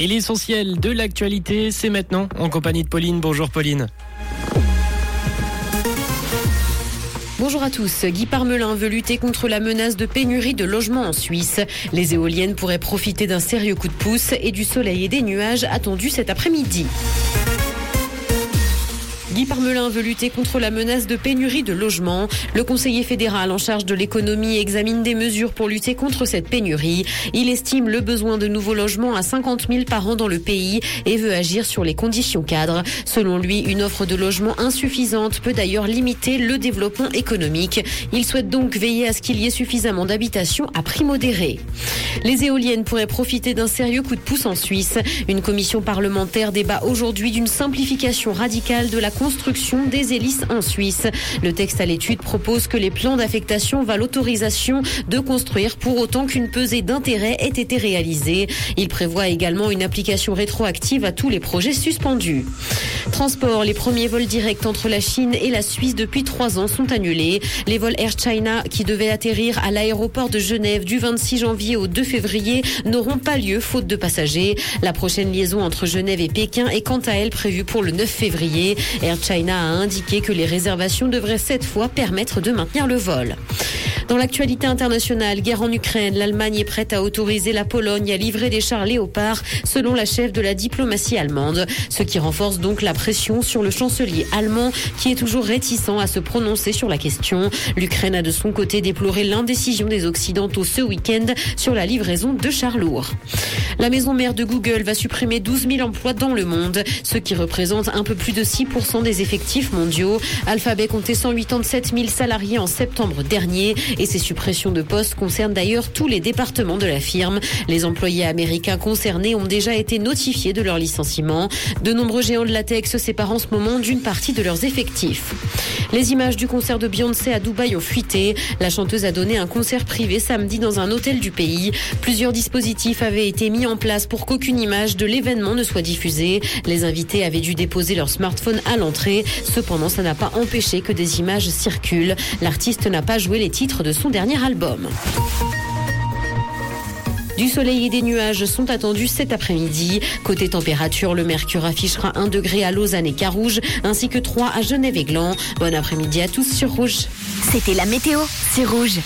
Et l'essentiel de l'actualité, c'est maintenant en compagnie de Pauline. Bonjour Pauline. Bonjour à tous. Guy Parmelin veut lutter contre la menace de pénurie de logements en Suisse. Les éoliennes pourraient profiter d'un sérieux coup de pouce et du soleil et des nuages attendus cet après-midi. Guy Parmelin veut lutter contre la menace de pénurie de logements. Le conseiller fédéral en charge de l'économie examine des mesures pour lutter contre cette pénurie. Il estime le besoin de nouveaux logements à 50 000 par an dans le pays et veut agir sur les conditions cadres. Selon lui, une offre de logements insuffisante peut d'ailleurs limiter le développement économique. Il souhaite donc veiller à ce qu'il y ait suffisamment d'habitations à prix modéré. Les éoliennes pourraient profiter d'un sérieux coup de pouce en Suisse. Une commission parlementaire débat aujourd'hui d'une simplification radicale de la construction des hélices en Suisse. Le texte à l'étude propose que les plans d'affectation valent l'autorisation de construire pour autant qu'une pesée d'intérêt ait été réalisée. Il prévoit également une application rétroactive à tous les projets suspendus. Transport, les premiers vols directs entre la Chine et la Suisse depuis 3 ans sont annulés. Les vols Air China qui devaient atterrir à l'aéroport de Genève du 26 janvier au 2 février n'auront pas lieu faute de passagers. La prochaine liaison entre Genève et Pékin est quant à elle prévue pour le 9 février. Air China a indiqué que les réservations devraient cette fois permettre de maintenir le vol. Dans l'actualité internationale, guerre en Ukraine, l'Allemagne est prête à autoriser la Pologne à livrer des chars Léopard, selon la chef de la diplomatie allemande. Ce qui renforce donc la pression sur le chancelier allemand, qui est toujours réticent à se prononcer sur la question. L'Ukraine a de son côté déploré l'indécision des Occidentaux ce week-end sur la livraison de chars lourds. La maison mère de Google va supprimer 12 000 emplois dans le monde, ce qui représente un peu plus de 6% des effectifs mondiaux. Alphabet comptait 187 000 salariés en septembre dernier. Et ces suppressions de postes concernent d'ailleurs tous les départements de la firme. Les employés américains concernés ont déjà été notifiés de leur licenciement. De nombreux géants de la tech se séparent en ce moment d'une partie de leurs effectifs. Les images du concert de Beyoncé à Dubaï ont fuité. La chanteuse a donné un concert privé samedi dans un hôtel du pays. Plusieurs dispositifs avaient été mis en place pour qu'aucune image de l'événement ne soit diffusée. Les invités avaient dû déposer leur smartphone à l'entrée. Cependant, ça n'a pas empêché que des images circulent. L'artiste n'a pas joué les titres de son dernier album. Du soleil et des nuages sont attendus cet après-midi. Côté température, le mercure affichera 1 degré à Lausanne et Carouge, ainsi que 3 à Genève et Gland. Bon après-midi à tous sur Rouge. C'était la météo, c'est Rouge.